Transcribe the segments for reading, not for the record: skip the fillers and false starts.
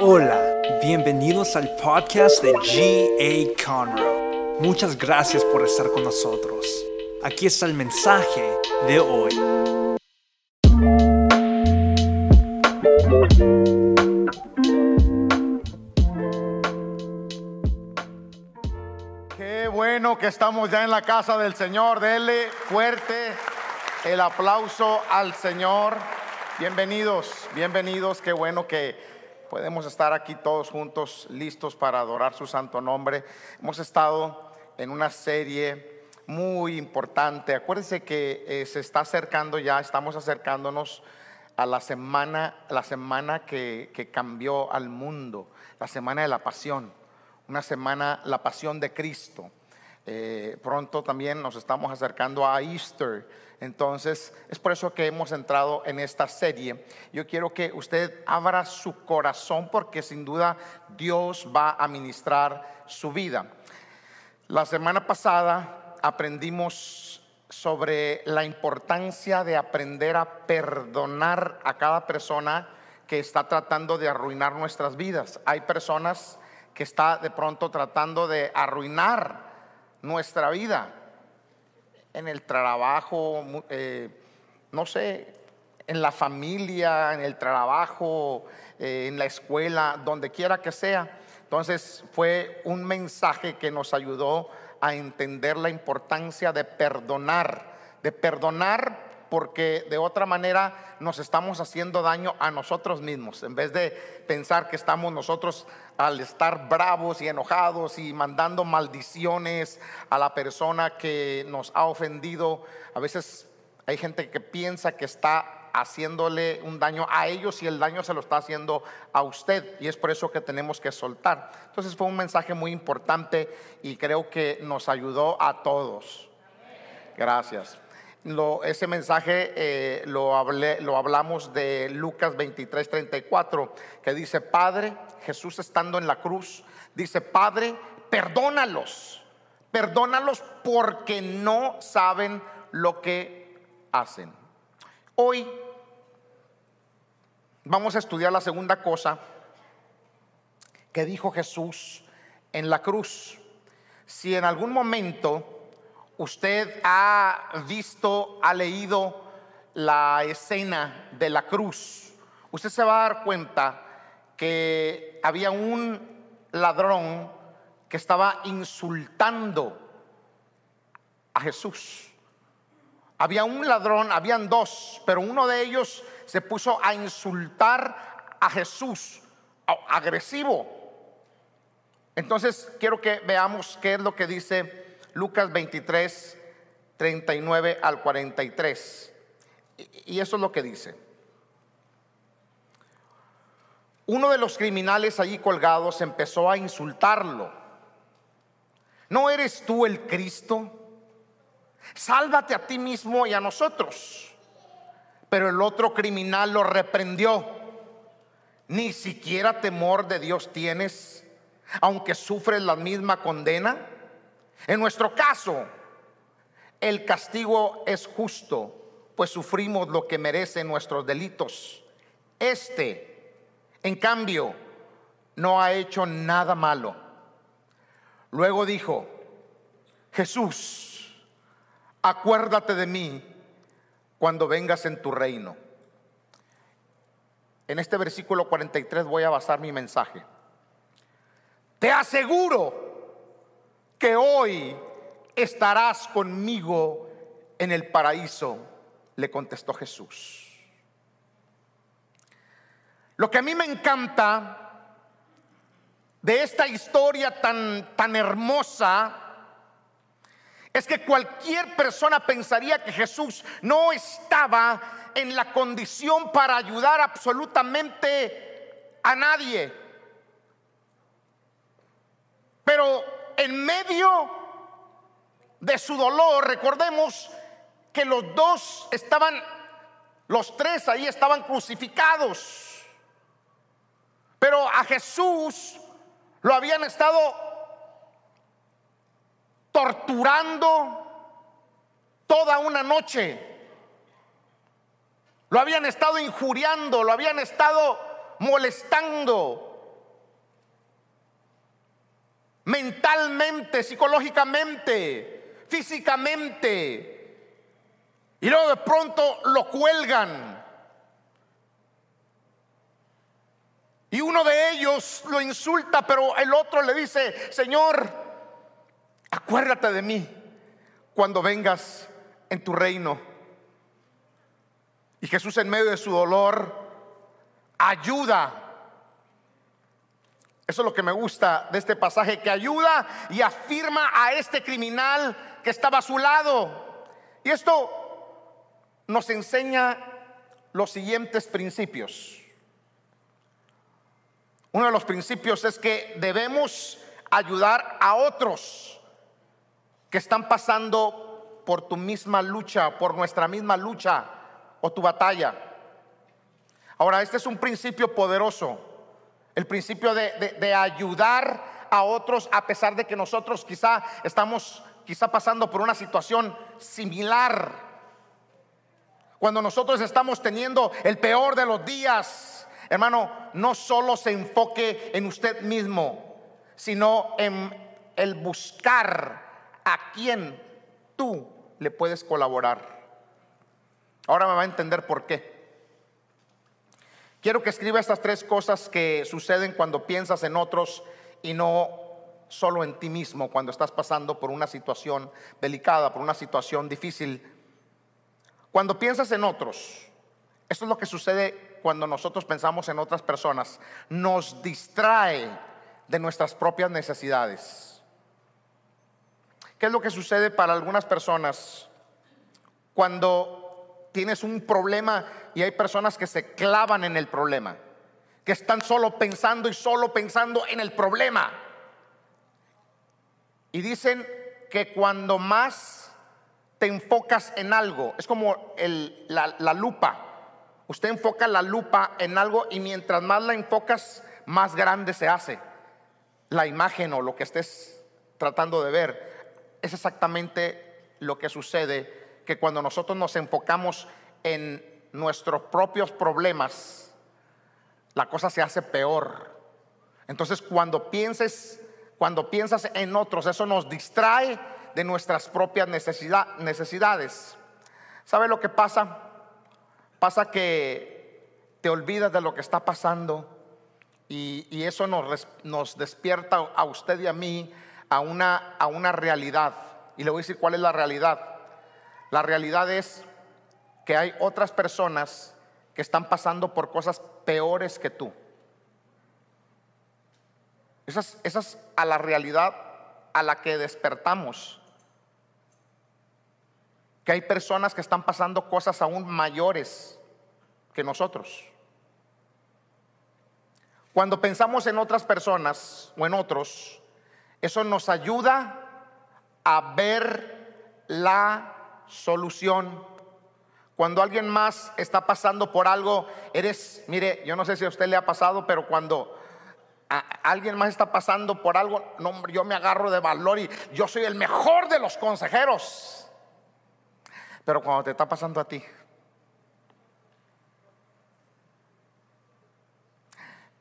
Hola, bienvenidos al podcast de G.A. Conroe. Muchas gracias por estar con nosotros. Aquí está el mensaje de hoy. Qué bueno que estamos ya en la casa del Señor. Dele fuerte el aplauso al Señor. Bienvenidos, bienvenidos. Qué bueno que podemos estar aquí todos juntos, listos para adorar su santo nombre. Hemos estado en una serie muy importante. Acuérdense que se está acercando ya, estamos acercándonos a la semana que cambió al mundo, la semana de la pasión, una semana, la pasión de Cristo. Pronto también nos estamos acercando a Easter. Entonces es por eso que hemos entrado en esta serie. Yo quiero que usted abra su corazón, porque sin duda Dios va a ministrar su vida. La semana pasada aprendimos sobre la importancia de aprender a perdonar a cada persona que está tratando de arruinar nuestras vidas. Hay personas que están de pronto tratando de arruinar nuestra vida en el trabajo, en la familia, en el trabajo, en la escuela, donde quiera que sea. Entonces fue un mensaje que nos ayudó a entender la importancia de perdonar, porque de otra manera nos estamos haciendo daño a nosotros mismos. En vez de pensar que estamos nosotros, al estar bravos y enojados y mandando maldiciones a la persona que nos ha ofendido, a veces hay gente que piensa que está haciéndole un daño a ellos y el daño se lo está haciendo a usted, y es por eso que tenemos que soltar. Entonces fue un mensaje muy importante y creo que nos ayudó a todos. Gracias. Ese mensaje hablamos de Lucas 23:34, que dice: Padre, Jesús estando en la cruz, dice: Padre, perdónalos porque no saben lo que hacen. Hoy vamos a estudiar la segunda cosa que dijo Jesús en la cruz. Si en algún momento usted ha visto, ha leído la escena de la cruz, usted se va a dar cuenta que había un ladrón que estaba insultando a Jesús. Había un ladrón, habían dos, pero uno de ellos se puso a insultar a Jesús, agresivo. Entonces quiero que veamos qué es lo que dice Lucas 23:39-43. Y eso es lo que dice: Uno de los criminales allí colgados empezó a insultarlo. ¿No eres tú el Cristo? Sálvate a ti mismo y a nosotros. Pero el otro criminal lo reprendió: ¿Ni siquiera temor de Dios tienes, aunque sufres la misma condena? En nuestro caso, el castigo es justo, pues sufrimos lo que merecen nuestros delitos. Este, en cambio, no ha hecho nada malo. Luego dijo: Jesús, acuérdate de mí cuando vengas en tu reino. En este versículo 43 voy a basar mi mensaje. Te aseguro que hoy estarás conmigo en el paraíso, le contestó Jesús. Lo que a mí me encanta de esta historia tan hermosa es que cualquier persona pensaría que Jesús no estaba en la condición para ayudar absolutamente a nadie. Pero en medio de su dolor, recordemos que los tres ahí estaban crucificados, pero a Jesús lo habían estado torturando toda una noche, lo habían estado injuriando, lo habían estado molestando, mentalmente, psicológicamente, físicamente. Y luego de pronto lo cuelgan. Y uno de ellos lo insulta, pero el otro le dice: Señor, acuérdate de mí cuando vengas en tu reino. Y Jesús, en medio de su dolor, ayuda. Eso es lo que me gusta de este pasaje, que ayuda y afirma a este criminal que estaba a su lado. Y esto nos enseña los siguientes principios. Uno de los principios es que debemos ayudar a otros que están pasando por tu misma lucha, por nuestra misma lucha o tu batalla. Ahora, este es un principio poderoso, el principio de ayudar a otros a pesar de que nosotros quizá estamos pasando por una situación similar. Cuando nosotros estamos teniendo el peor de los días, hermano, no solo se enfoque en usted mismo, sino en el buscar a quien tú le puedes colaborar. Ahora me va a entender por qué. Quiero que escriba estas tres cosas que suceden cuando piensas en otros y no solo en ti mismo, cuando estás pasando por una situación delicada, por una situación difícil. Cuando piensas en otros, esto es lo que sucede cuando nosotros pensamos en otras personas, nos distrae de nuestras propias necesidades. ¿Qué es lo que sucede para algunas personas cuando tienes un problema y hay personas que se clavan en el problema, que están solo pensando en el problema? Y dicen que cuando más te enfocas en algo, es como la lupa. Usted enfoca la lupa en algo y mientras más la enfocas, más grande se hace la imagen o lo que estés tratando de ver. Es exactamente lo que sucede, que cuando nosotros nos enfocamos en nuestros propios problemas, la cosa se hace peor. Entonces, cuando piensas en otros, eso nos distrae de nuestras propias necesidades. ¿Sabe lo que pasa? Pasa que te olvidas de lo que está pasando y eso nos despierta a usted y a mí a una realidad. Y le voy a decir cuál es la realidad. La realidad es que hay otras personas que están pasando por cosas peores que tú. Esa es a la realidad a la que despertamos, que hay personas que están pasando cosas aún mayores que nosotros. Cuando pensamos en otras personas o en otros, eso nos ayuda a ver la solución. Cuando alguien más está pasando por algo, mire, yo no sé si a usted le ha pasado, pero cuando alguien más está pasando por algo, no, yo me agarro de valor y yo soy el mejor de los consejeros. Pero cuando te está pasando a ti,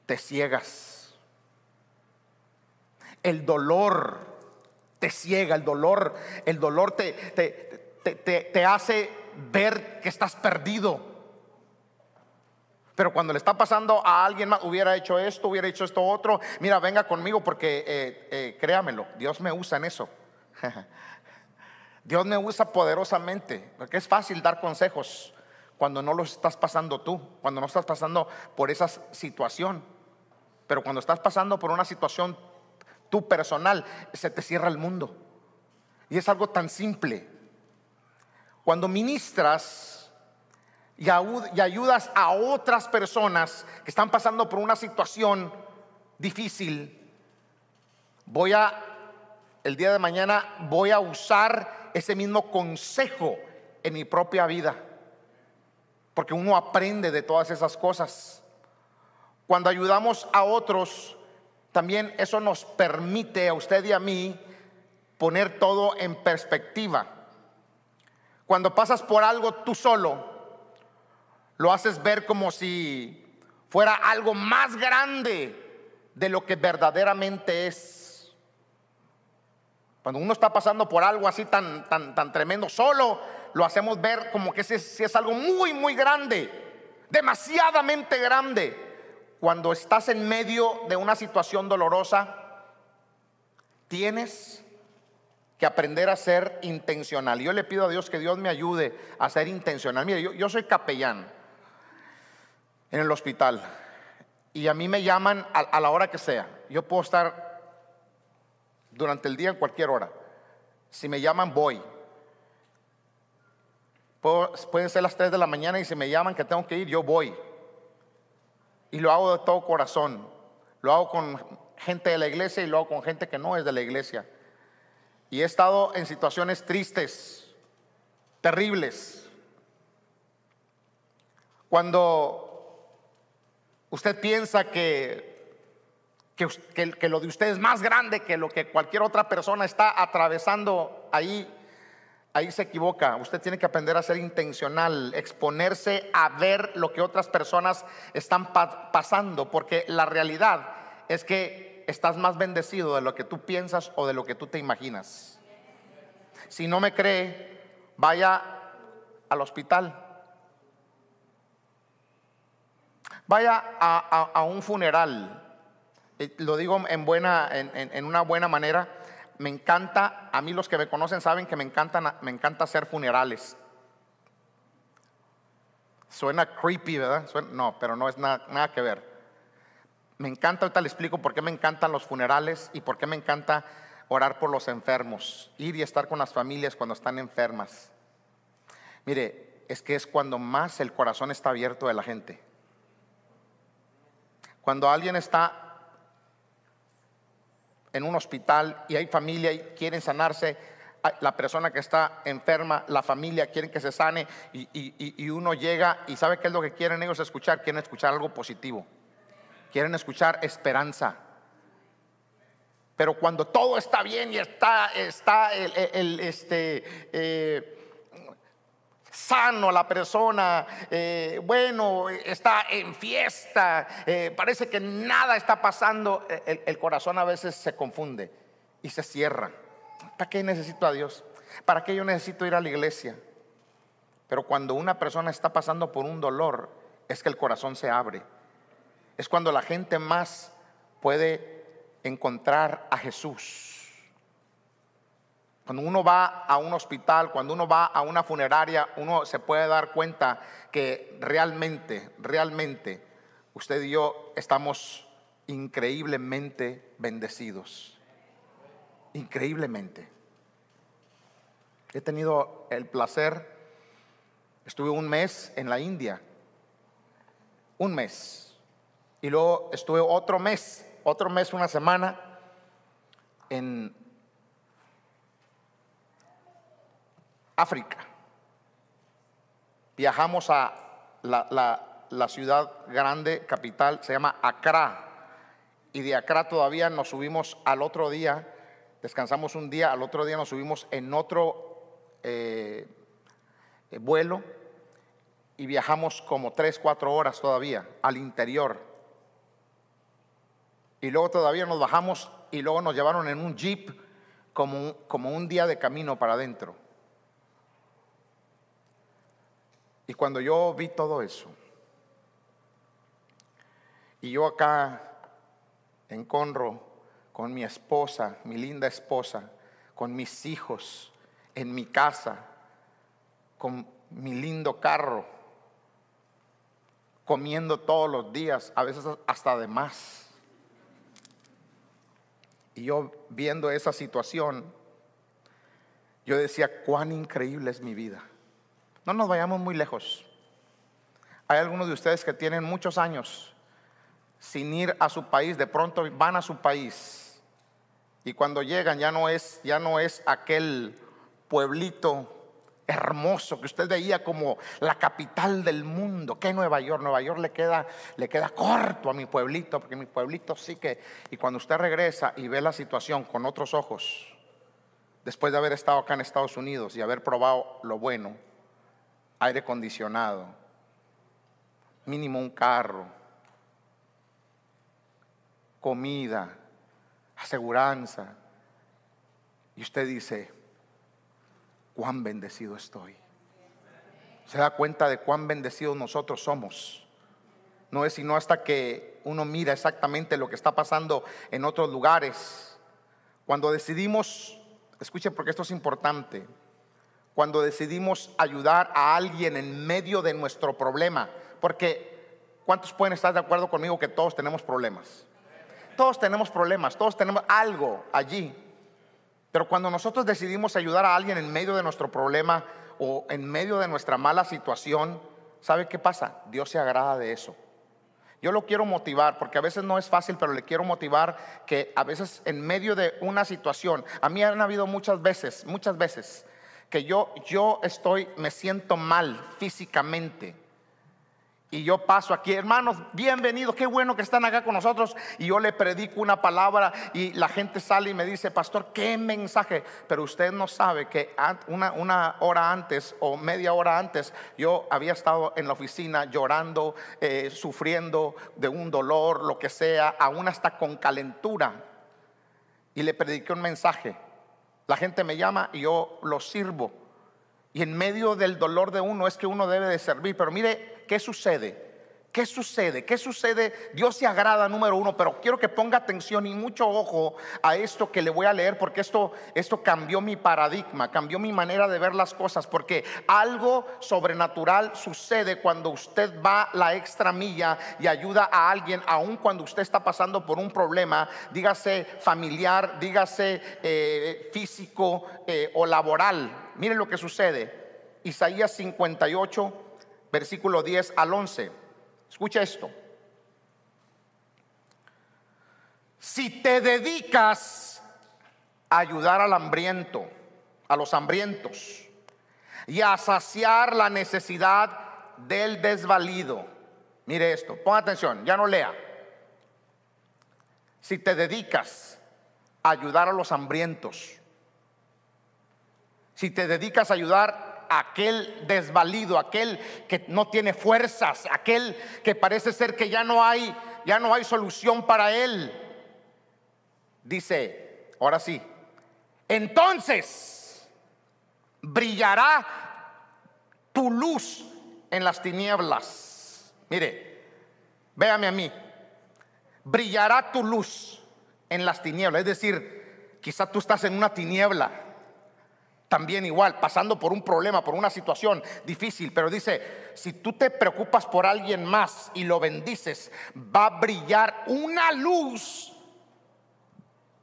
te ciegas. El dolor te ciega, el dolor te hace ver que estás perdido. Pero cuando le está pasando a alguien más, hubiera hecho esto otro, mira, venga conmigo porque créamelo, Dios me usa en eso. Dios me usa poderosamente, porque es fácil dar consejos cuando no los estás pasando tú, cuando no estás pasando por esa situación. Pero cuando estás pasando por una situación tú personal, se te cierra el mundo. Y es algo tan simple. Cuando ministras y ayudas a otras personas que están pasando por una situación difícil, el día de mañana voy a usar ese mismo consejo en mi propia vida, porque uno aprende de todas esas cosas. Cuando ayudamos a otros, también eso nos permite a usted y a mí poner todo en perspectiva. Cuando pasas por algo tú solo, lo haces ver como si fuera algo más grande de lo que verdaderamente es. Cuando uno está pasando por algo así tan tremendo, solo lo hacemos ver como que es algo muy, muy grande, demasiadamente grande. Cuando estás en medio de una situación dolorosa, tienes que aprender a ser intencional. Yo le pido a Dios que Dios me ayude a ser intencional. Mire, yo soy capellán en el hospital y a mí me llaman a la hora que sea. Yo puedo estar durante el día en cualquier hora. Si me llaman, voy. Pueden ser las 3 de la mañana y si me llaman que tengo que ir, yo voy. Y lo hago de todo corazón. Lo hago con gente de la iglesia y lo hago con gente que no es de la iglesia. Y he estado en situaciones tristes, terribles. Cuando usted piensa que lo de usted es más grande que lo que cualquier otra persona está atravesando, ahí se equivoca. Usted tiene que aprender a ser intencional, exponerse a ver lo que otras personas están pasando, porque la realidad es que estás más bendecido de lo que tú piensas o de lo que tú te imaginas. Si no me cree, vaya al hospital, vaya a un funeral. Lo digo en una buena manera. Me encanta, a mí los que me conocen saben que me encanta hacer funerales. Suena creepy, ¿verdad? No, pero no es nada que ver. Me encanta, ahorita le explico por qué me encantan los funerales y por qué me encanta orar por los enfermos, ir y estar con las familias cuando están enfermas. Mire, es que es cuando más el corazón está abierto de la gente. Cuando alguien está en un hospital y hay familia y quieren sanarse, la persona que está enferma, la familia quieren que se sane y uno llega y sabe qué es lo que quieren ellos escuchar. Quieren escuchar algo positivo, quieren escuchar esperanza. Pero cuando todo está bien y está sano la persona, bueno, está en fiesta, parece que nada está pasando, el corazón a veces se confunde y se cierra. ¿Para qué necesito a Dios? ¿Para qué yo necesito ir a la iglesia? Pero cuando una persona está pasando por un dolor, es que el corazón se abre. Es cuando la gente más puede encontrar a Jesús. Cuando uno va a un hospital, cuando uno va a una funeraria, uno se puede dar cuenta que realmente usted y yo estamos increíblemente bendecidos. Increíblemente. He tenido el placer, estuve un mes en la India, un mes, y luego estuve otro mes, una semana en África. Viajamos a la ciudad grande, capital, se llama Accra. Y de Accra todavía nos subimos al otro día, descansamos un día, al otro día nos subimos en otro vuelo y viajamos como 3-4 horas todavía al interior. Y luego todavía nos bajamos y luego nos llevaron en un jeep como un día de camino para adentro. Y cuando yo vi todo eso, y yo acá en Conroe, con mi esposa, mi linda esposa, con mis hijos, en mi casa, con mi lindo carro, comiendo todos los días, a veces hasta de más. Y yo viendo esa situación, yo decía, cuán increíble es mi vida. No nos vayamos muy lejos. Hay algunos de ustedes que tienen muchos años sin ir a su país, de pronto van a su país y cuando llegan ya no es aquel pueblito hermoso que usted veía como la capital del mundo. ¿Qué Nueva York? Nueva York le queda corto a mi pueblito, porque mi pueblito sí que... Y cuando usted regresa y ve la situación con otros ojos, después de haber estado acá en Estados Unidos y haber probado lo bueno, aire acondicionado, mínimo un carro, comida, aseguranza. Y usted dice, cuán bendecido estoy. Se da cuenta de cuán bendecidos nosotros somos. No es sino hasta que uno mira exactamente lo que está pasando en otros lugares. Cuando decidimos, escuchen porque esto es importante, cuando decidimos ayudar a alguien en medio de nuestro problema, porque ¿cuántos pueden estar de acuerdo conmigo que todos tenemos problemas? Todos tenemos problemas, todos tenemos algo allí. Pero cuando nosotros decidimos ayudar a alguien en medio de nuestro problema o en medio de nuestra mala situación, ¿sabe qué pasa? Dios se agrada de eso. Yo lo quiero motivar porque a veces no es fácil, pero le quiero motivar que a veces en medio de una situación, a mí han habido muchas veces que me siento mal físicamente y yo paso aquí, hermanos, bienvenidos, qué bueno que están acá con nosotros, y yo le predico una palabra y la gente sale y me dice, pastor, qué mensaje. Pero usted no sabe que una hora antes o media hora antes yo había estado en la oficina llorando, sufriendo de un dolor, lo que sea, aún hasta con calentura, y le prediqué un mensaje. La gente me llama y yo los sirvo, y en medio del dolor de uno es que uno debe de servir, pero mire, ¿qué sucede? ¿Qué sucede? ¿Qué sucede? Dios se agrada, número uno, pero quiero que ponga atención y mucho ojo a esto que le voy a leer, porque esto cambió mi paradigma, cambió mi manera de ver las cosas, porque algo sobrenatural sucede cuando usted va la extra milla y ayuda a alguien, aun cuando usted está pasando por un problema, dígase familiar, dígase físico o laboral. Miren lo que sucede. Isaías 58 versículo 10 al 11. Escucha esto. Si te dedicas a ayudar al hambriento, a los hambrientos, y a saciar la necesidad del desvalido. Mire esto, ponga atención, ya no lea. Si te dedicas a ayudar a los hambrientos, si te dedicas a ayudar aquel desvalido, aquel que no tiene fuerzas, aquel que parece ser que ya no hay solución para él. Dice, ahora sí, entonces brillará tu luz en las tinieblas. Mire, véame a mí, brillará tu luz en las tinieblas. Es decir, quizá tú estás en una tiniebla también, igual, pasando por un problema, por una situación difícil, pero dice, si tú te preocupas por alguien más y lo bendices, va a brillar una luz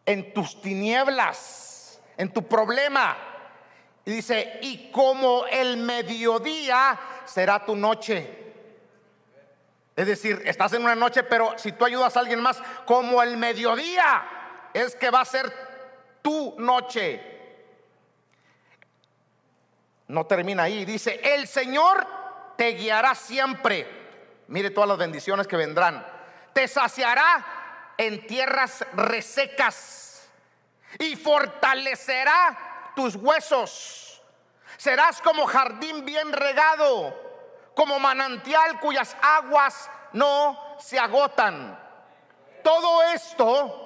en tus tinieblas, en tu problema. Y dice, y como el mediodía será tu noche. Es decir, estás en una noche, pero si tú ayudas a alguien más, como el mediodía es que va a ser tu noche. No termina ahí, dice, el Señor te guiará siempre. Mire todas las bendiciones que vendrán. Te saciará en tierras resecas y fortalecerá tus huesos. Serás como jardín bien regado, como manantial cuyas aguas no se agotan. Todo esto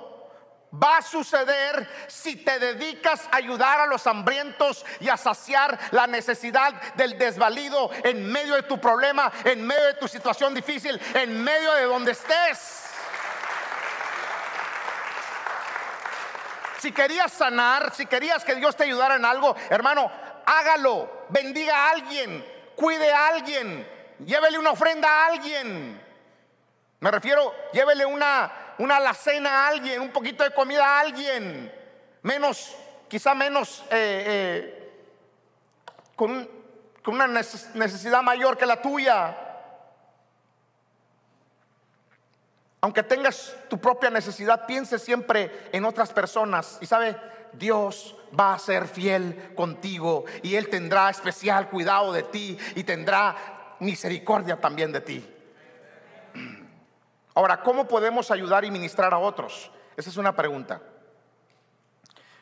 va a suceder si te dedicas a ayudar a los hambrientos y a saciar la necesidad del desvalido en medio de tu problema, en medio de tu situación difícil, en medio de donde estés. Si querías sanar, si querías que Dios te ayudara en algo, hermano, hágalo, bendiga a alguien, cuide a alguien, llévele una ofrenda a alguien. Me refiero, llévele una alacena a alguien, un poquito de comida a alguien, menos, quizá menos, con una necesidad mayor que la tuya. Aunque tengas tu propia necesidad, piense siempre en otras personas. Y sabe, Dios va a ser fiel contigo y Él tendrá especial cuidado de ti y tendrá misericordia también de ti. Ahora, ¿cómo podemos ayudar y ministrar a otros? Esa es una pregunta.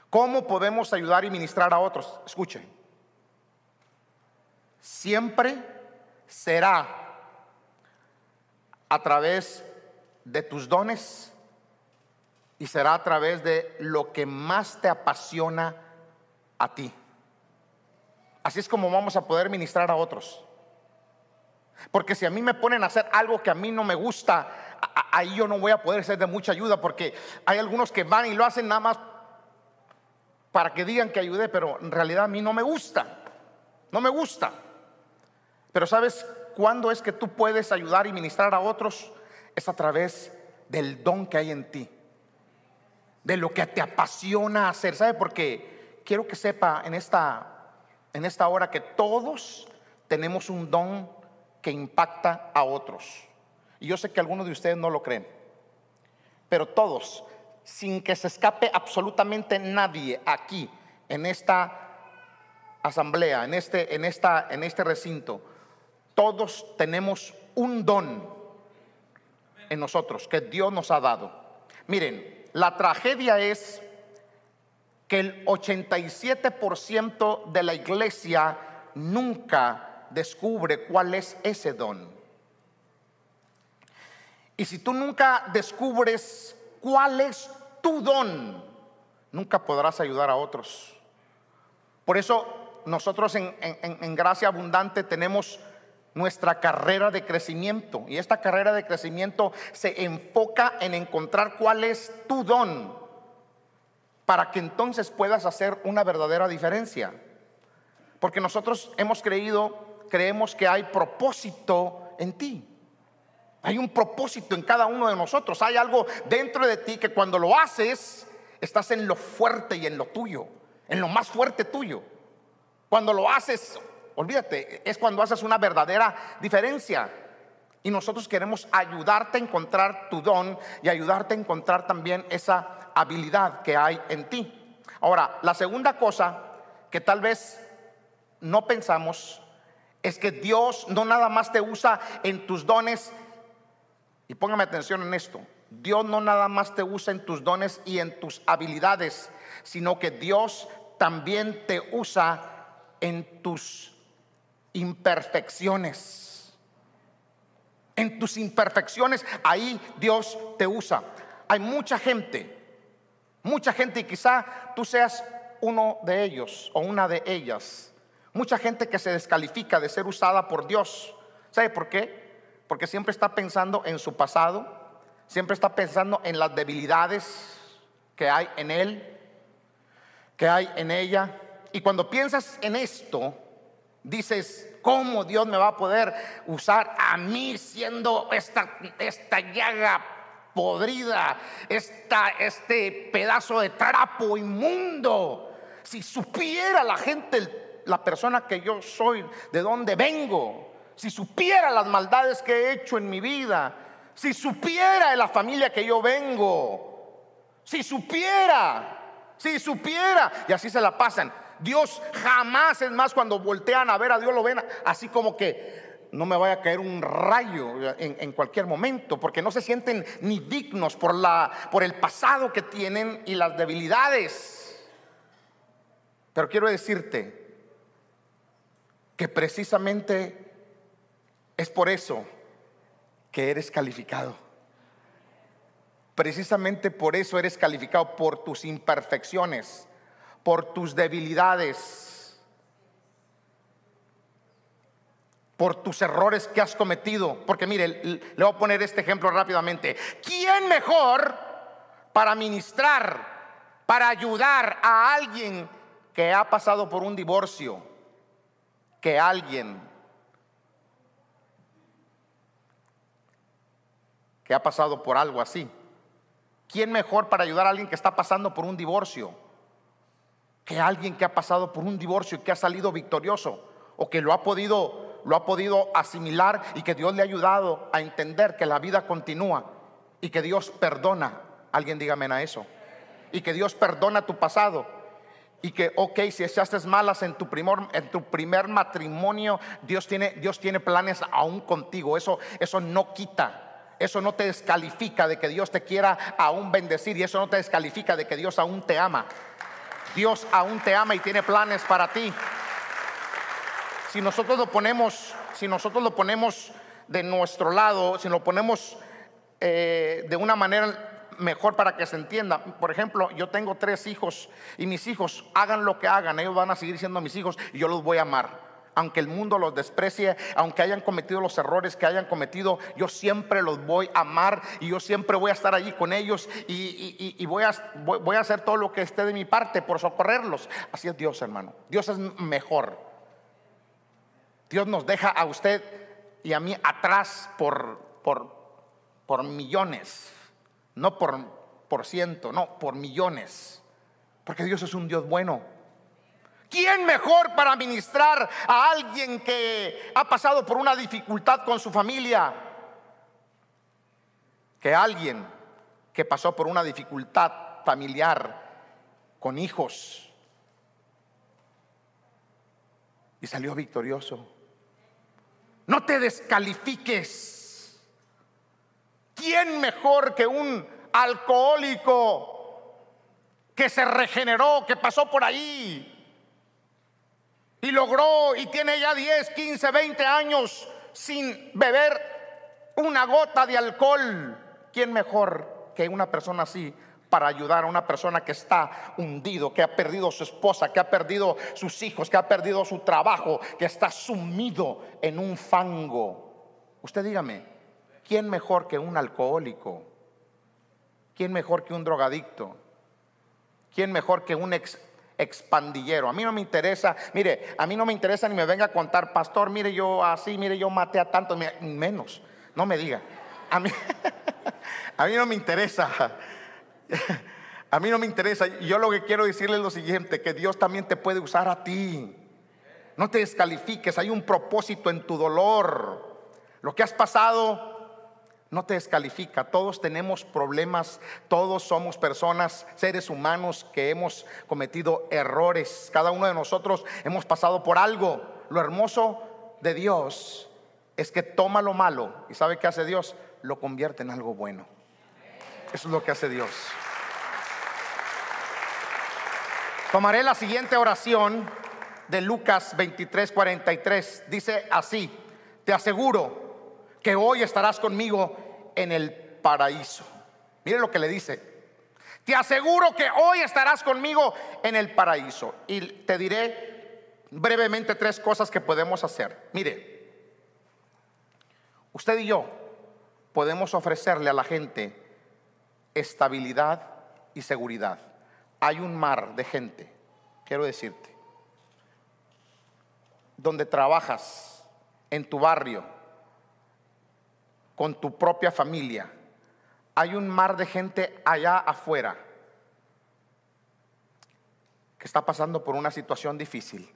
¿Cómo podemos ayudar y ministrar a otros? Escuchen. Siempre será a través de tus dones y será a través de lo que más te apasiona a ti. Así es como vamos a poder ministrar a otros. Porque si a mí me ponen a hacer algo que a mí no me gusta, ahí yo no voy a poder ser de mucha ayuda, porque hay algunos que van y lo hacen nada más para que digan que ayudé, pero en realidad a mí no me gusta. No me gusta. Pero ¿sabes cuándo es que tú puedes ayudar y ministrar a otros? Es a través del don que hay en ti, de lo que te apasiona hacer. ¿Sabe por qué? Quiero que sepa en esta hora que todos tenemos un don que impacta a otros. Y yo sé que algunos de ustedes no lo creen, pero todos, sin que se escape absolutamente nadie aquí en esta asamblea, en este recinto, todos tenemos un don en nosotros que Dios nos ha dado. Miren, la tragedia es que el 87% de la iglesia nunca descubre cuál es ese don. Y si tú nunca descubres cuál es tu don, nunca podrás ayudar a otros. Por eso nosotros en Gracia Abundante tenemos nuestra carrera de crecimiento, y esta carrera de crecimiento se enfoca en encontrar cuál es tu don, para que entonces puedas hacer una verdadera diferencia. Porque nosotros creemos que hay propósito en ti. Hay un propósito en cada uno de nosotros. Hay algo dentro de ti que cuando lo haces, estás en lo fuerte y en lo tuyo, en lo más fuerte tuyo. Cuando lo haces, olvídate, es cuando haces una verdadera diferencia. Y nosotros queremos ayudarte a encontrar tu don y ayudarte a encontrar también esa habilidad que hay en ti. Ahora, la segunda cosa que tal vez no pensamos es que Dios no nada más te usa en tus dones. Y póngame atención en esto. Dios no nada más te usa en tus dones y en tus habilidades, sino que Dios también te usa en tus imperfecciones. En tus imperfecciones, ahí Dios te usa. Hay mucha gente, y quizá tú seas uno de ellos o una de ellas. Mucha gente que se descalifica de ser usada por Dios. ¿Sabe por qué? Porque siempre está pensando en su pasado, siempre está pensando en las debilidades que hay en él, que hay en ella. Y cuando piensas en esto, dices: ¿cómo Dios me va a poder usar a mí siendo esta llaga podrida, este pedazo de trapo inmundo? Si supiera la gente, la persona que yo soy, de dónde vengo, si supiera las maldades que he hecho en mi vida, si supiera de la familia que yo vengo, si supiera, y así se la pasan. Dios jamás, es más, cuando voltean a ver a Dios lo ven así como que no me vaya a caer un rayo en cualquier momento, porque no se sienten ni dignos por el pasado que tienen y las debilidades. Pero quiero decirte que precisamente es por eso que eres calificado. Precisamente por eso eres calificado, por tus imperfecciones, por tus debilidades, por tus errores que has cometido. Porque mire, le voy a poner este ejemplo rápidamente. ¿Quién mejor para ministrar, para ayudar a alguien que ha pasado por un divorcio, que alguien que ha pasado por algo así? ¿Quién mejor para ayudar a alguien que está pasando por un divorcio, que alguien que ha pasado por un divorcio y que ha salido victorioso, o que lo ha podido asimilar, y que Dios le ha ayudado a entender que la vida continúa y que Dios perdona? Alguien dígame a eso. Y que Dios perdona tu pasado, y que si echaste malas en tu primer matrimonio, Dios tiene planes aún contigo. Eso no quita. Eso no te descalifica de que Dios te quiera aún bendecir, y eso no te descalifica de que Dios aún te ama. Dios aún te ama y tiene planes para ti. Si nosotros lo ponemos de nuestro lado, si lo ponemos de una manera mejor para que se entienda. Por ejemplo, yo tengo 3 hijos y mis hijos, hagan lo que hagan, ellos van a seguir siendo mis hijos y yo los voy a amar. Aunque el mundo los desprecie, aunque hayan cometido los errores que hayan cometido, yo siempre los voy a amar y yo siempre voy a estar allí con ellos y voy a hacer todo lo que esté de mi parte por socorrerlos. Así es Dios, hermano. Dios es mejor. Dios nos deja a usted y a mí atrás por millones, no por ciento, no, por millones. Porque Dios es un Dios bueno. ¿Quién mejor para ministrar a alguien que ha pasado por una dificultad con su familia que alguien que pasó por una dificultad familiar con hijos y salió victorioso? No te descalifiques. ¿Quién mejor que un alcohólico que se regeneró, que pasó por ahí y logró y tiene ya 10, 15, 20 años sin beber una gota de alcohol? ¿Quién mejor que una persona así para ayudar a una persona que está hundido, que ha perdido su esposa, que ha perdido sus hijos, que ha perdido su trabajo, que está sumido en un fango? Usted dígame, ¿quién mejor que un alcohólico? ¿Quién mejor que un drogadicto? ¿Quién mejor que un expandillero? A mí no me interesa, mire, a mí no me interesa ni me venga a contar, pastor, mire yo así, mire yo maté a tanto, menos, no me diga. A mí no me interesa, a mí no me interesa. Yo lo que quiero decirle es lo siguiente, que Dios también te puede usar a ti. No te descalifiques, hay un propósito en tu dolor. Lo que has pasado no te descalifica. Todos tenemos problemas, todos somos personas, seres humanos que hemos cometido errores. Cada uno de nosotros hemos pasado por algo. Lo hermoso de Dios es que toma lo malo y ¿sabe qué hace Dios? Lo convierte en algo bueno. Eso es lo que hace Dios. Tomaré la siguiente oración de Lucas 23:43. Dice así: te aseguro que hoy estarás conmigo en el paraíso. Mire lo que le dice: te aseguro que hoy estarás conmigo en el paraíso. Y te diré brevemente 3 cosas que podemos hacer. Mire, usted y yo podemos ofrecerle a la gente estabilidad y seguridad. Hay un mar de gente, quiero decirte, donde trabajas, en tu barrio, con tu propia familia. Hay un mar de gente allá afuera que está pasando por una situación difícil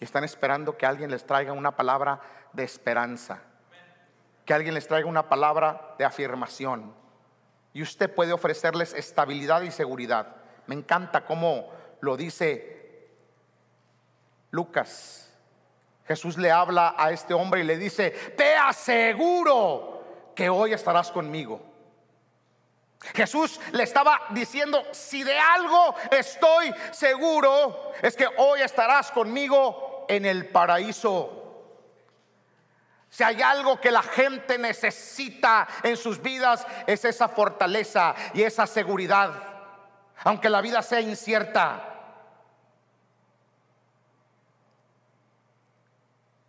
y están esperando que alguien les traiga una palabra de esperanza, que alguien les traiga una palabra de afirmación. Y usted puede ofrecerles estabilidad y seguridad. Me encanta cómo lo dice Lucas. Jesús le habla a este hombre y le dice: te aseguro que hoy estarás conmigo. Jesús le estaba diciendo: si de algo estoy seguro, es que hoy estarás conmigo en el paraíso. Si hay algo que la gente necesita en sus vidas, es esa fortaleza y esa seguridad, aunque la vida sea incierta.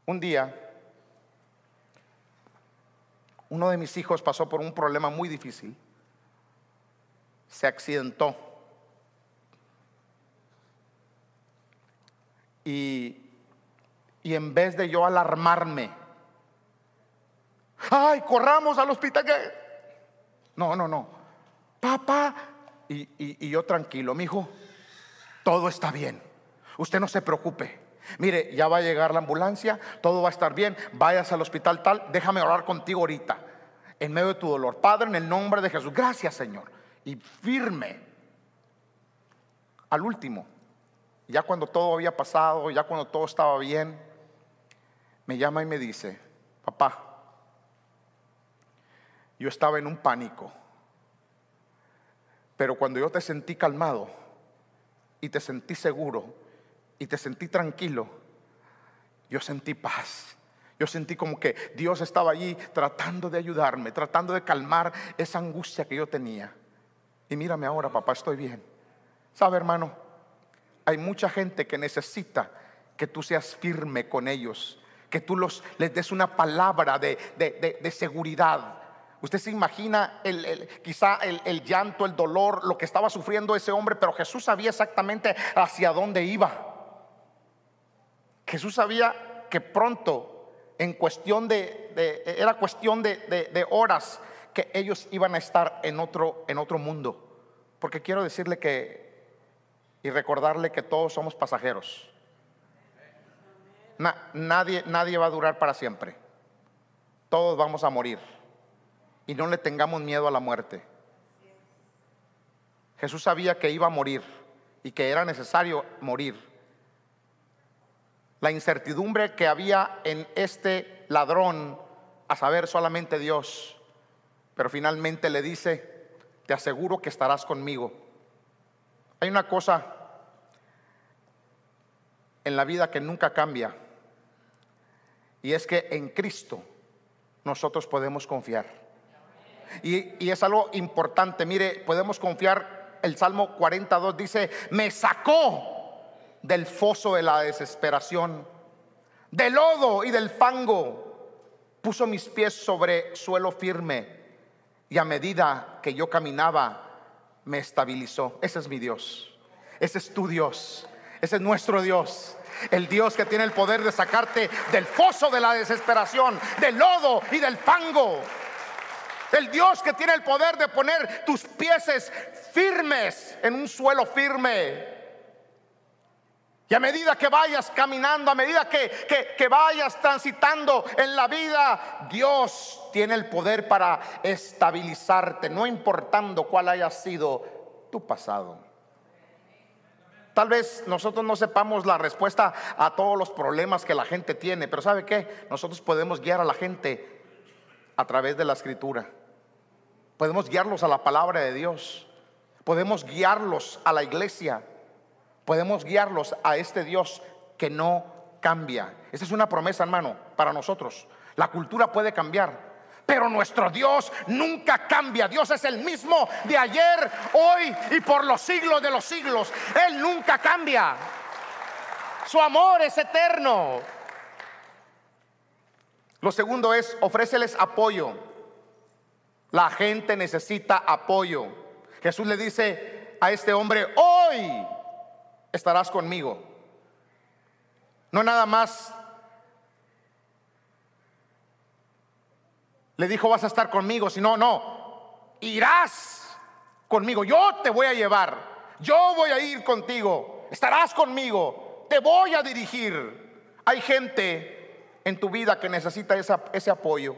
Un día, uno de mis hijos pasó por un problema muy difícil. Se accidentó. Y en vez de yo alarmarme, ¡ay, corramos al hospital! No. Papá. Y yo tranquilo: mijo, todo está bien. Usted no se preocupe. Mire, ya va a llegar la ambulancia, todo va a estar bien, vayas al hospital tal, déjame orar contigo ahorita, en medio de tu dolor. Padre, en el nombre de Jesús, gracias Señor. Y firme. Al último, ya cuando todo había pasado, ya cuando todo estaba bien, me llama y me dice: papá, yo estaba en un pánico, pero cuando yo te sentí calmado y te sentí seguro y te sentí tranquilo, yo sentí paz, Yo sentí como que Dios estaba allí tratando de ayudarme, tratando de calmar esa angustia que yo tenía. Y mírame ahora, papá, estoy bien. ¿Sabe, hermano? Hay mucha gente que necesita que tú seas firme con ellos, que tú les des una palabra de seguridad. Usted se imagina quizá el llanto, el dolor, lo que estaba sufriendo ese hombre, pero Jesús sabía exactamente hacia dónde iba. Jesús sabía que pronto, en cuestión de horas, que ellos iban a estar en otro mundo. Porque quiero decirle y recordarle que todos somos pasajeros. Nadie va a durar para siempre. Todos vamos a morir. Y no le tengamos miedo a la muerte. Jesús sabía que iba a morir y que era necesario morir. La incertidumbre que había en este ladrón, a saber, solamente Dios. Pero finalmente le dice: te aseguro que estarás conmigo. Hay una cosa en la vida que nunca cambia, y es que en Cristo nosotros podemos confiar. Y es algo importante. Mire, podemos confiar. El Salmo 42 dice: me sacó del foso de la desesperación, del lodo y del fango, puso mis pies sobre suelo firme, y a medida que yo caminaba me estabilizó. Ese es mi Dios, ese es tu Dios, ese es nuestro Dios, el Dios que tiene el poder de sacarte del foso de la desesperación, del lodo y del fango, el Dios que tiene el poder de poner tus pies firmes en un suelo firme. Y a medida que vayas caminando, a medida que vayas transitando en la vida, Dios tiene el poder para estabilizarte, no importando cuál haya sido tu pasado. Tal vez nosotros no sepamos la respuesta a todos los problemas que la gente tiene, pero ¿sabe qué? Nosotros podemos guiar a la gente a través de la Escritura. Podemos guiarlos a la palabra de Dios. Podemos guiarlos a la iglesia. Podemos guiarlos a este Dios que no cambia. Esa es una promesa, hermano, para nosotros. La cultura puede cambiar, pero nuestro Dios nunca cambia. Dios es el mismo de ayer, hoy y por los siglos de los siglos. Él nunca cambia. Su amor es eterno. Lo segundo es: ofréceles apoyo. La gente necesita apoyo. Jesús le dice a este hombre: hoy estarás conmigo. No nada más le dijo: vas a estar conmigo, sino no, irás conmigo. Yo te voy a llevar, yo voy a ir contigo, estarás conmigo, te voy a dirigir. Hay gente en tu vida que necesita ese apoyo.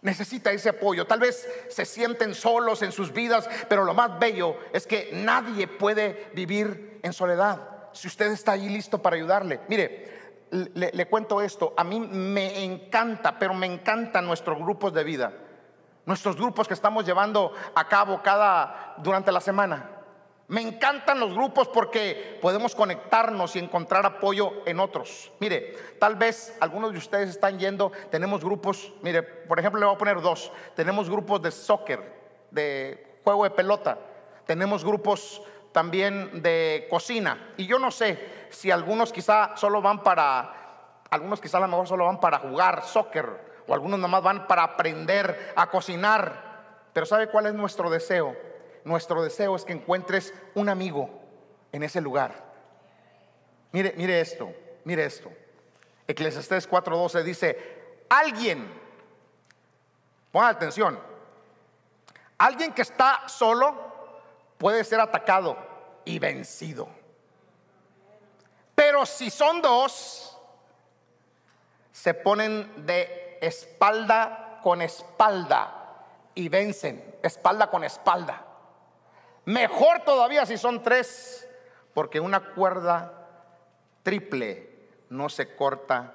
Necesita ese apoyo. Tal vez se sienten solos en sus vidas, pero lo más bello es que nadie puede vivir en soledad. Si usted está ahí listo para ayudarle. Mire, le cuento esto. A mí me encanta, pero me encantan nuestros grupos de vida. Nuestros grupos que estamos llevando a cabo durante la semana. Me encantan los grupos porque podemos conectarnos y encontrar apoyo en otros. Mire, tal vez algunos de ustedes están yendo. Tenemos grupos, mire, por ejemplo, le voy a poner dos. Tenemos grupos de soccer, de juego de pelota. Tenemos grupos también de cocina. Y yo no sé si algunos quizá a lo mejor solo van para jugar soccer, o algunos nomás van para aprender a cocinar. Pero ¿sabe cuál es nuestro deseo? Nuestro deseo es que encuentres un amigo en ese lugar. Mire esto. Eclesiastés 4:12 dice: ponga atención, alguien que está solo puede ser atacado y vencido. Pero si son dos, se ponen de espalda con espalda y vencen, espalda con espalda. Mejor todavía si son tres, porque una cuerda triple no se corta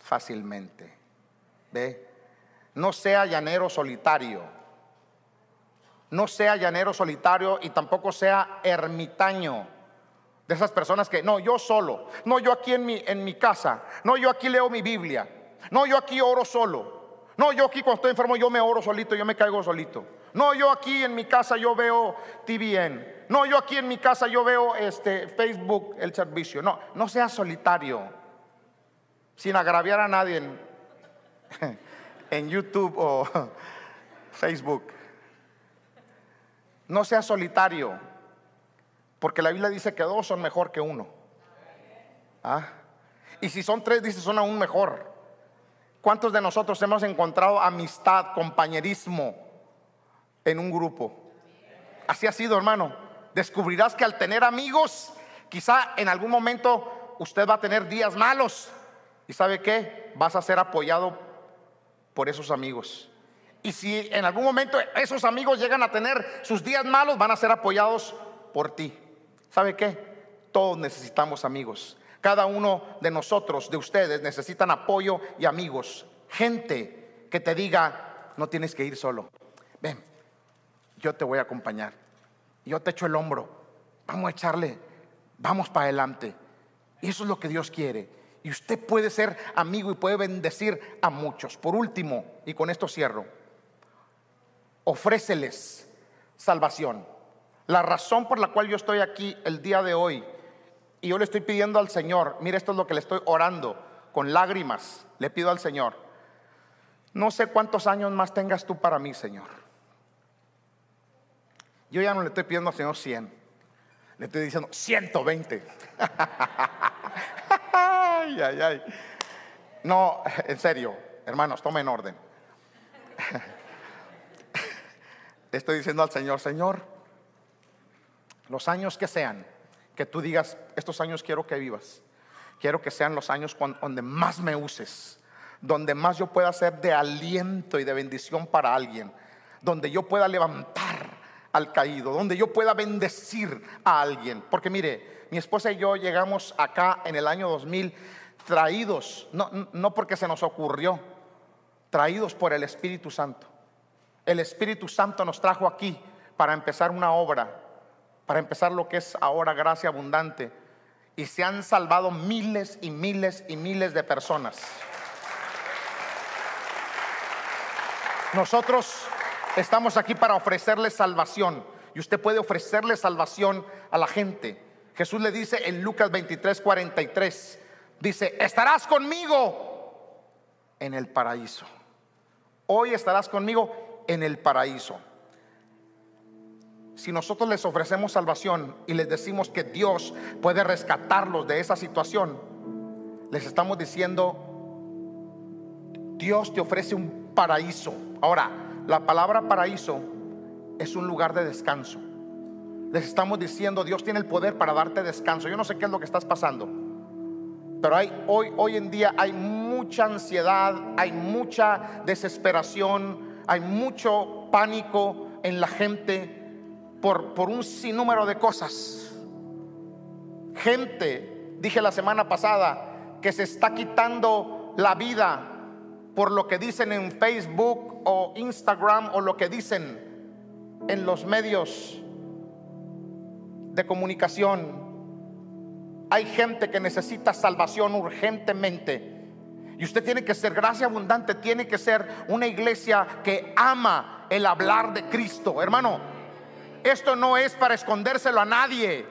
fácilmente. ¿Ve? No sea llanero solitario. No sea llanero solitario y tampoco sea ermitaño. De esas personas que, no, yo solo. No, yo aquí en mi casa. No, yo aquí leo mi Biblia. No, yo aquí oro solo. No, yo aquí cuando estoy enfermo yo me oro solito, yo me caigo solito. No, yo aquí en mi casa yo veo TVN. No, yo aquí en mi casa yo veo Facebook, el servicio. No, no seas solitario, sin agraviar a nadie en YouTube o Facebook. No seas solitario, porque la Biblia dice que dos son mejor que uno. ¿Ah? Y si son tres, dice, son aún mejor. ¿Cuántos de nosotros hemos encontrado amistad, compañerismo en un grupo? Así ha sido, hermano. Descubrirás que al tener amigos, quizá en algún momento usted va a tener días malos. ¿Y sabe qué? Vas a ser apoyado por esos amigos. Y si en algún momento esos amigos llegan a tener sus días malos, van a ser apoyados por ti. ¿Sabe qué? Todos necesitamos amigos. Cada uno de nosotros, de ustedes, necesitan apoyo y amigos. Gente que te diga, no tienes que ir solo. Ven, yo te voy a acompañar. Yo te echo el hombro. Vamos a echarle, vamos para adelante. Y eso es lo que Dios quiere. Y usted puede ser amigo y puede bendecir a muchos. Por último, y con esto cierro, ofréceles salvación. La razón por la cual yo estoy aquí el día de hoy, y yo le estoy pidiendo al Señor, mire, esto es lo que le estoy orando, con lágrimas le pido al Señor. No sé cuántos años más tengas tú para mí, Señor. Yo ya no le estoy pidiendo al Señor 100, le estoy diciendo 120. Ay, ay, ay. No, en serio, hermanos, tomen orden. Le estoy diciendo al Señor, Señor, los años que sean, que tú digas, estos años quiero que vivas. Quiero que sean los años donde más me uses, donde más yo pueda ser de aliento y de bendición para alguien, donde yo pueda levantar al caído, donde yo pueda bendecir a alguien. Porque mire, mi esposa y yo llegamos acá en el año 2000 traídos, no porque se nos ocurrió, traídos por el Espíritu Santo. El Espíritu Santo nos trajo aquí para empezar una obra, para empezar lo que es ahora Gracia Abundante. Y se han salvado miles y miles y miles de personas. Nosotros estamos aquí para ofrecerles salvación. Y usted puede ofrecerle salvación a la gente. Jesús le dice en Lucas 23:43, dice, estarás conmigo en el paraíso. Hoy estarás conmigo en el paraíso. Si nosotros les ofrecemos salvación y les decimos que Dios puede rescatarlos de esa situación, les estamos diciendo, Dios te ofrece un paraíso. Ahora, la palabra paraíso es un lugar de descanso. Les estamos diciendo, Dios tiene el poder para darte descanso. Yo no sé qué es lo que estás pasando, pero hoy en día hay mucha ansiedad, hay mucha desesperación, hay mucho pánico en la gente. Por un sinnúmero de cosas. Gente, dije la semana pasada, que se está quitando la vida por lo que dicen en Facebook o Instagram, o lo que dicen en los medios de comunicación. Hay gente que necesita salvación urgentemente. Y usted tiene que ser Gracia Abundante, tiene que ser una iglesia que ama el hablar de Cristo, hermano. Esto no es para escondérselo a nadie.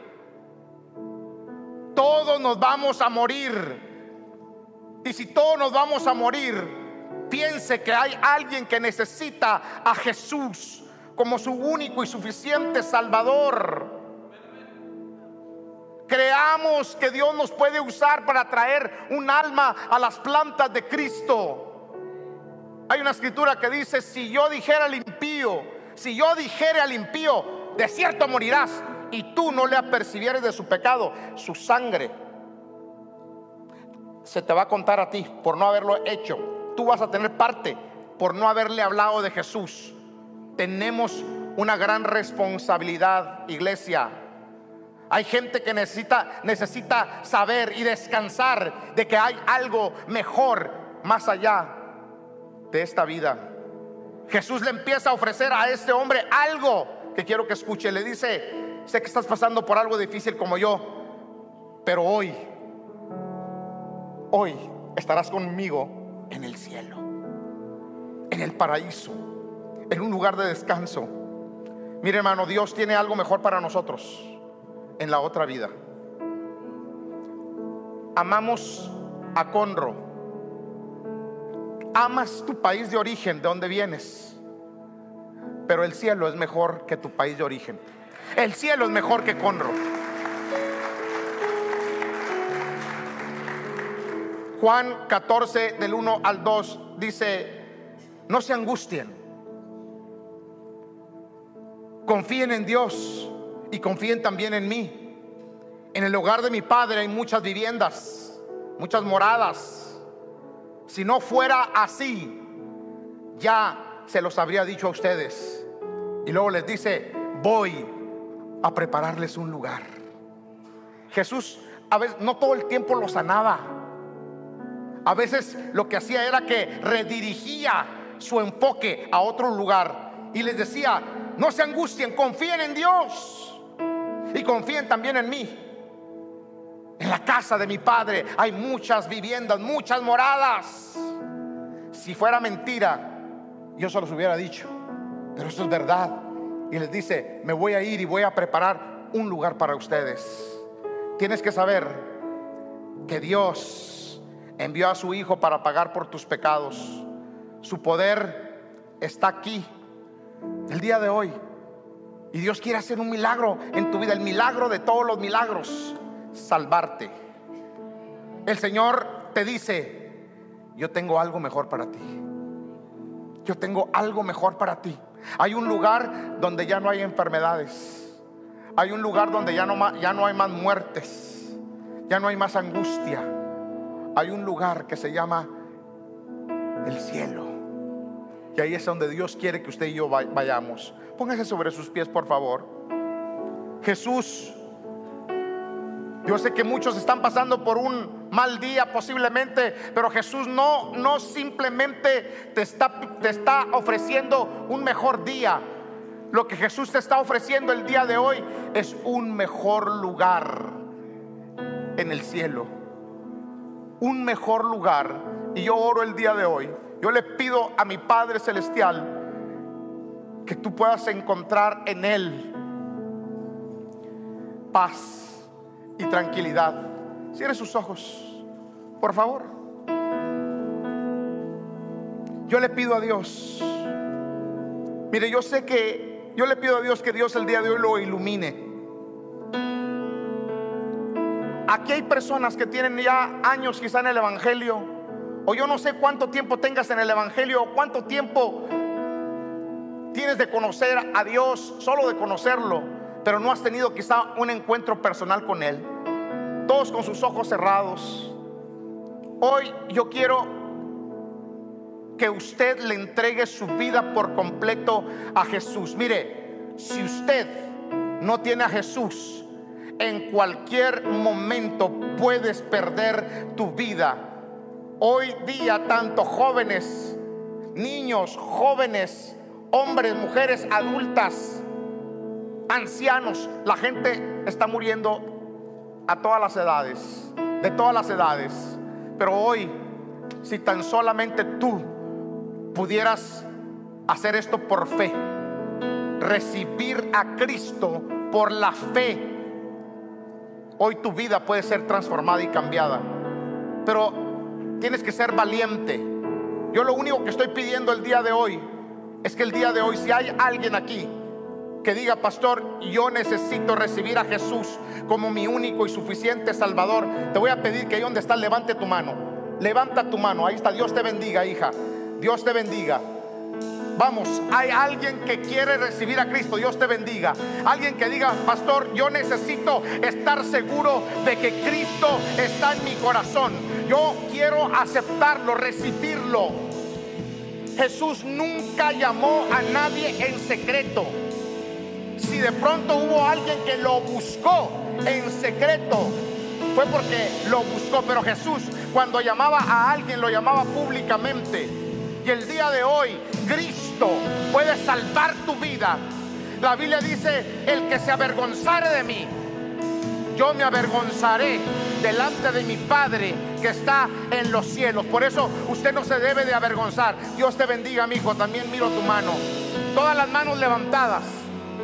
Todos nos vamos a morir. Y si todos nos vamos a morir, piense que hay alguien que necesita a Jesús como su único y suficiente Salvador. Creamos que Dios nos puede usar para traer un alma a las plantas de Cristo. Hay una escritura que dice, si yo dijere al impío, de cierto morirás, y tú no le apercibieres de su pecado, su sangre se te va a contar a ti por no haberlo hecho. Tú vas a tener parte por no haberle hablado de Jesús. Tenemos una gran responsabilidad, iglesia. Hay gente que necesita saber y descansar de que hay algo mejor más allá de esta vida. Jesús le empieza a ofrecer a este hombre algo que quiero que escuche. Le dice, sé que estás pasando por algo difícil como yo, pero hoy estarás conmigo en el cielo, en el paraíso, en un lugar de descanso. Mire, hermano, Dios tiene algo mejor para nosotros en la otra vida. Amamos a Conroe. Amas tu país de origen, de donde vienes, pero el cielo es mejor que tu país de origen. El cielo es mejor que Conroe. Juan 14 del 1 al 2 dice: no se angustien, confíen en Dios y confíen también en mí. En el hogar de mi Padre hay muchas viviendas, muchas moradas. Si no fuera así, ya se los habría dicho a ustedes. Y luego les dice: voy a prepararles un lugar. Jesús a veces no todo el tiempo los sanaba. A veces lo que hacía era que redirigía su enfoque a otro lugar y les decía: no se angustien, confíen en Dios y confíen también en mí. En la casa de mi Padre hay muchas viviendas, muchas moradas. Si fuera mentira, yo se los hubiera dicho, pero eso es verdad. Y les dice: me voy a ir y voy a preparar un lugar para ustedes. Tienes que saber que Dios envió a su Hijo para pagar por tus pecados. Su poder está aquí el día de hoy, y Dios quiere hacer un milagro en tu vida, el milagro de todos los milagros: salvarte. El Señor te dice: yo tengo algo mejor para ti. Yo tengo algo mejor para ti. Hay un lugar donde ya no hay enfermedades. Hay un lugar donde ya no hay más muertes. Ya no hay más angustia. Hay un lugar que se llama el cielo. Y ahí es donde Dios quiere que usted y yo vayamos. Póngase sobre sus pies, por favor. Jesús, yo sé que muchos están pasando por un mal día posiblemente, pero Jesús no simplemente te está ofreciendo un mejor día. Lo que Jesús te está ofreciendo el día de hoy es un mejor lugar en el cielo. Un mejor lugar. Y yo oro el día de hoy, yo le pido a mi Padre Celestial que tú puedas encontrar en Él paz y tranquilidad. Cierre sus ojos, por favor. Yo le pido a Dios, mire, yo sé que yo le pido a Dios que Dios el día de hoy lo ilumine. Aquí hay personas que tienen ya años quizá en el evangelio, o yo no sé cuánto tiempo tengas en el evangelio, o cuánto tiempo tienes de conocer a Dios, solo de conocerlo, pero no has tenido quizá un encuentro personal con Él. Todos con sus ojos cerrados. Hoy yo quiero que usted le entregue su vida por completo a Jesús. Mire, si usted no tiene a Jesús, en cualquier momento puedes perder tu vida. Hoy día tanto jóvenes, niños, jóvenes, hombres, mujeres, adultas, ancianos, la gente está muriendo a todas las edades, de todas las edades. Pero hoy, si tan solamente tú pudieras hacer esto por fe, recibir a Cristo por la fe, hoy tu vida puede ser transformada y cambiada. Pero tienes que ser valiente. Yo lo único que estoy pidiendo el día de hoy es que el día de hoy, si hay alguien aquí que diga: pastor, yo necesito recibir a Jesús como mi único y suficiente Salvador, te voy a pedir que ahí donde estás levante tu mano. Levanta tu mano, ahí está. Dios te bendiga, hija, Dios te bendiga. Vamos, hay alguien que quiere recibir a Cristo, Dios te bendiga. Alguien que diga: pastor, yo necesito estar seguro de que Cristo está en mi corazón, yo quiero aceptarlo, recibirlo. Jesús nunca llamó a nadie en secreto. Si de pronto hubo alguien que lo buscó en secreto, fue porque lo buscó. Pero Jesús, cuando llamaba a alguien, lo llamaba públicamente. Y el día de hoy Cristo puede salvar tu vida. La Biblia dice: el que se avergonzare de mí, yo me avergonzaré delante de mi Padre que está en los cielos. Por eso usted no se debe de avergonzar. Dios te bendiga, mi hijo. También miro tu mano. Todas las manos levantadas.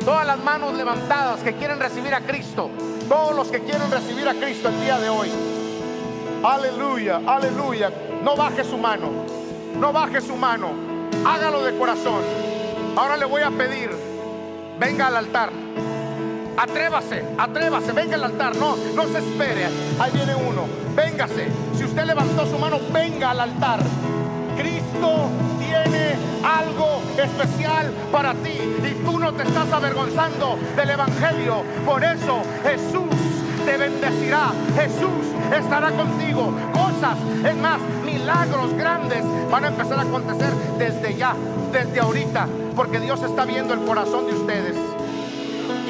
Todas las manos levantadas que quieren recibir a Cristo. Todos los que quieren recibir a Cristo el día de hoy. Aleluya, aleluya. No baje su mano. No baje su mano. Hágalo de corazón. Ahora le voy a pedir, venga al altar. Atrévase, atrévase, venga al altar. No, no se espere. Ahí viene uno. Véngase. Si usted levantó su mano, venga al altar. Cristo tiene algo especial para ti y tú no te estás avergonzando del evangelio. Por eso Jesús te bendecirá. Jesús estará contigo. Cosas, es más, milagros grandes van a empezar a acontecer desde ya, desde ahorita, porque Dios está viendo el corazón de ustedes.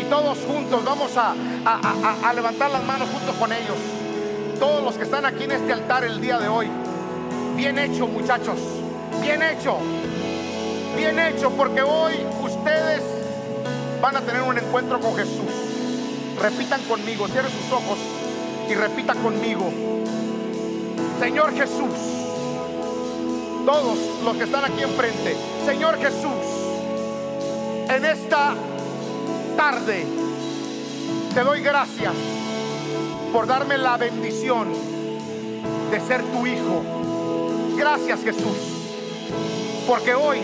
Y todos juntos vamos a levantar las manos junto con ellos. Todos los que están aquí en este altar el día de hoy. Bien hecho, muchachos. Bien hecho. Bien hecho, porque hoy ustedes van a tener un encuentro con Jesús. Repitan conmigo, cierren sus ojos y repitan conmigo. Señor Jesús, todos los que están aquí enfrente, Señor Jesús, en esta tarde te doy gracias por darme la bendición de ser tu hijo. Gracias, Jesús, porque hoy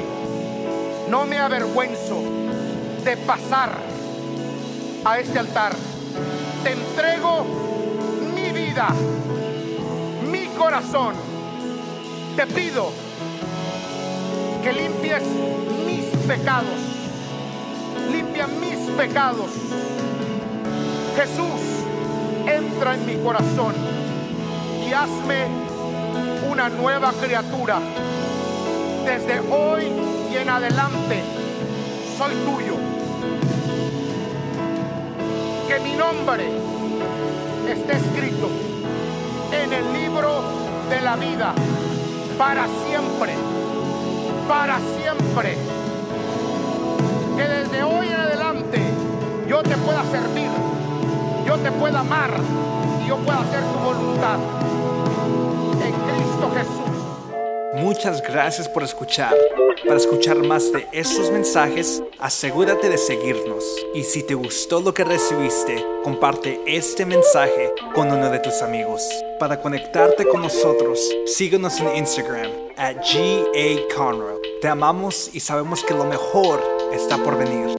no me avergüenzo de pasar a este altar. Te entrego mi vida, mi corazón. Te pido que limpies mis pecados. Limpia mis pecados. Jesús, entra en mi corazón y hazme una nueva criatura. Desde hoy y en adelante soy tuyo. Que mi nombre esté escrito en el libro de la vida para siempre, para siempre. Que desde hoy en adelante yo te pueda servir, yo te pueda amar y yo pueda hacer tu voluntad en Cristo Jesús. Muchas gracias por escuchar. Para escuchar más de estos mensajes, asegúrate de seguirnos. Y si te gustó lo que recibiste, comparte este mensaje con uno de tus amigos. Para conectarte con nosotros, síguenos en Instagram @GAConroe. Te amamos y sabemos que lo mejor está por venir.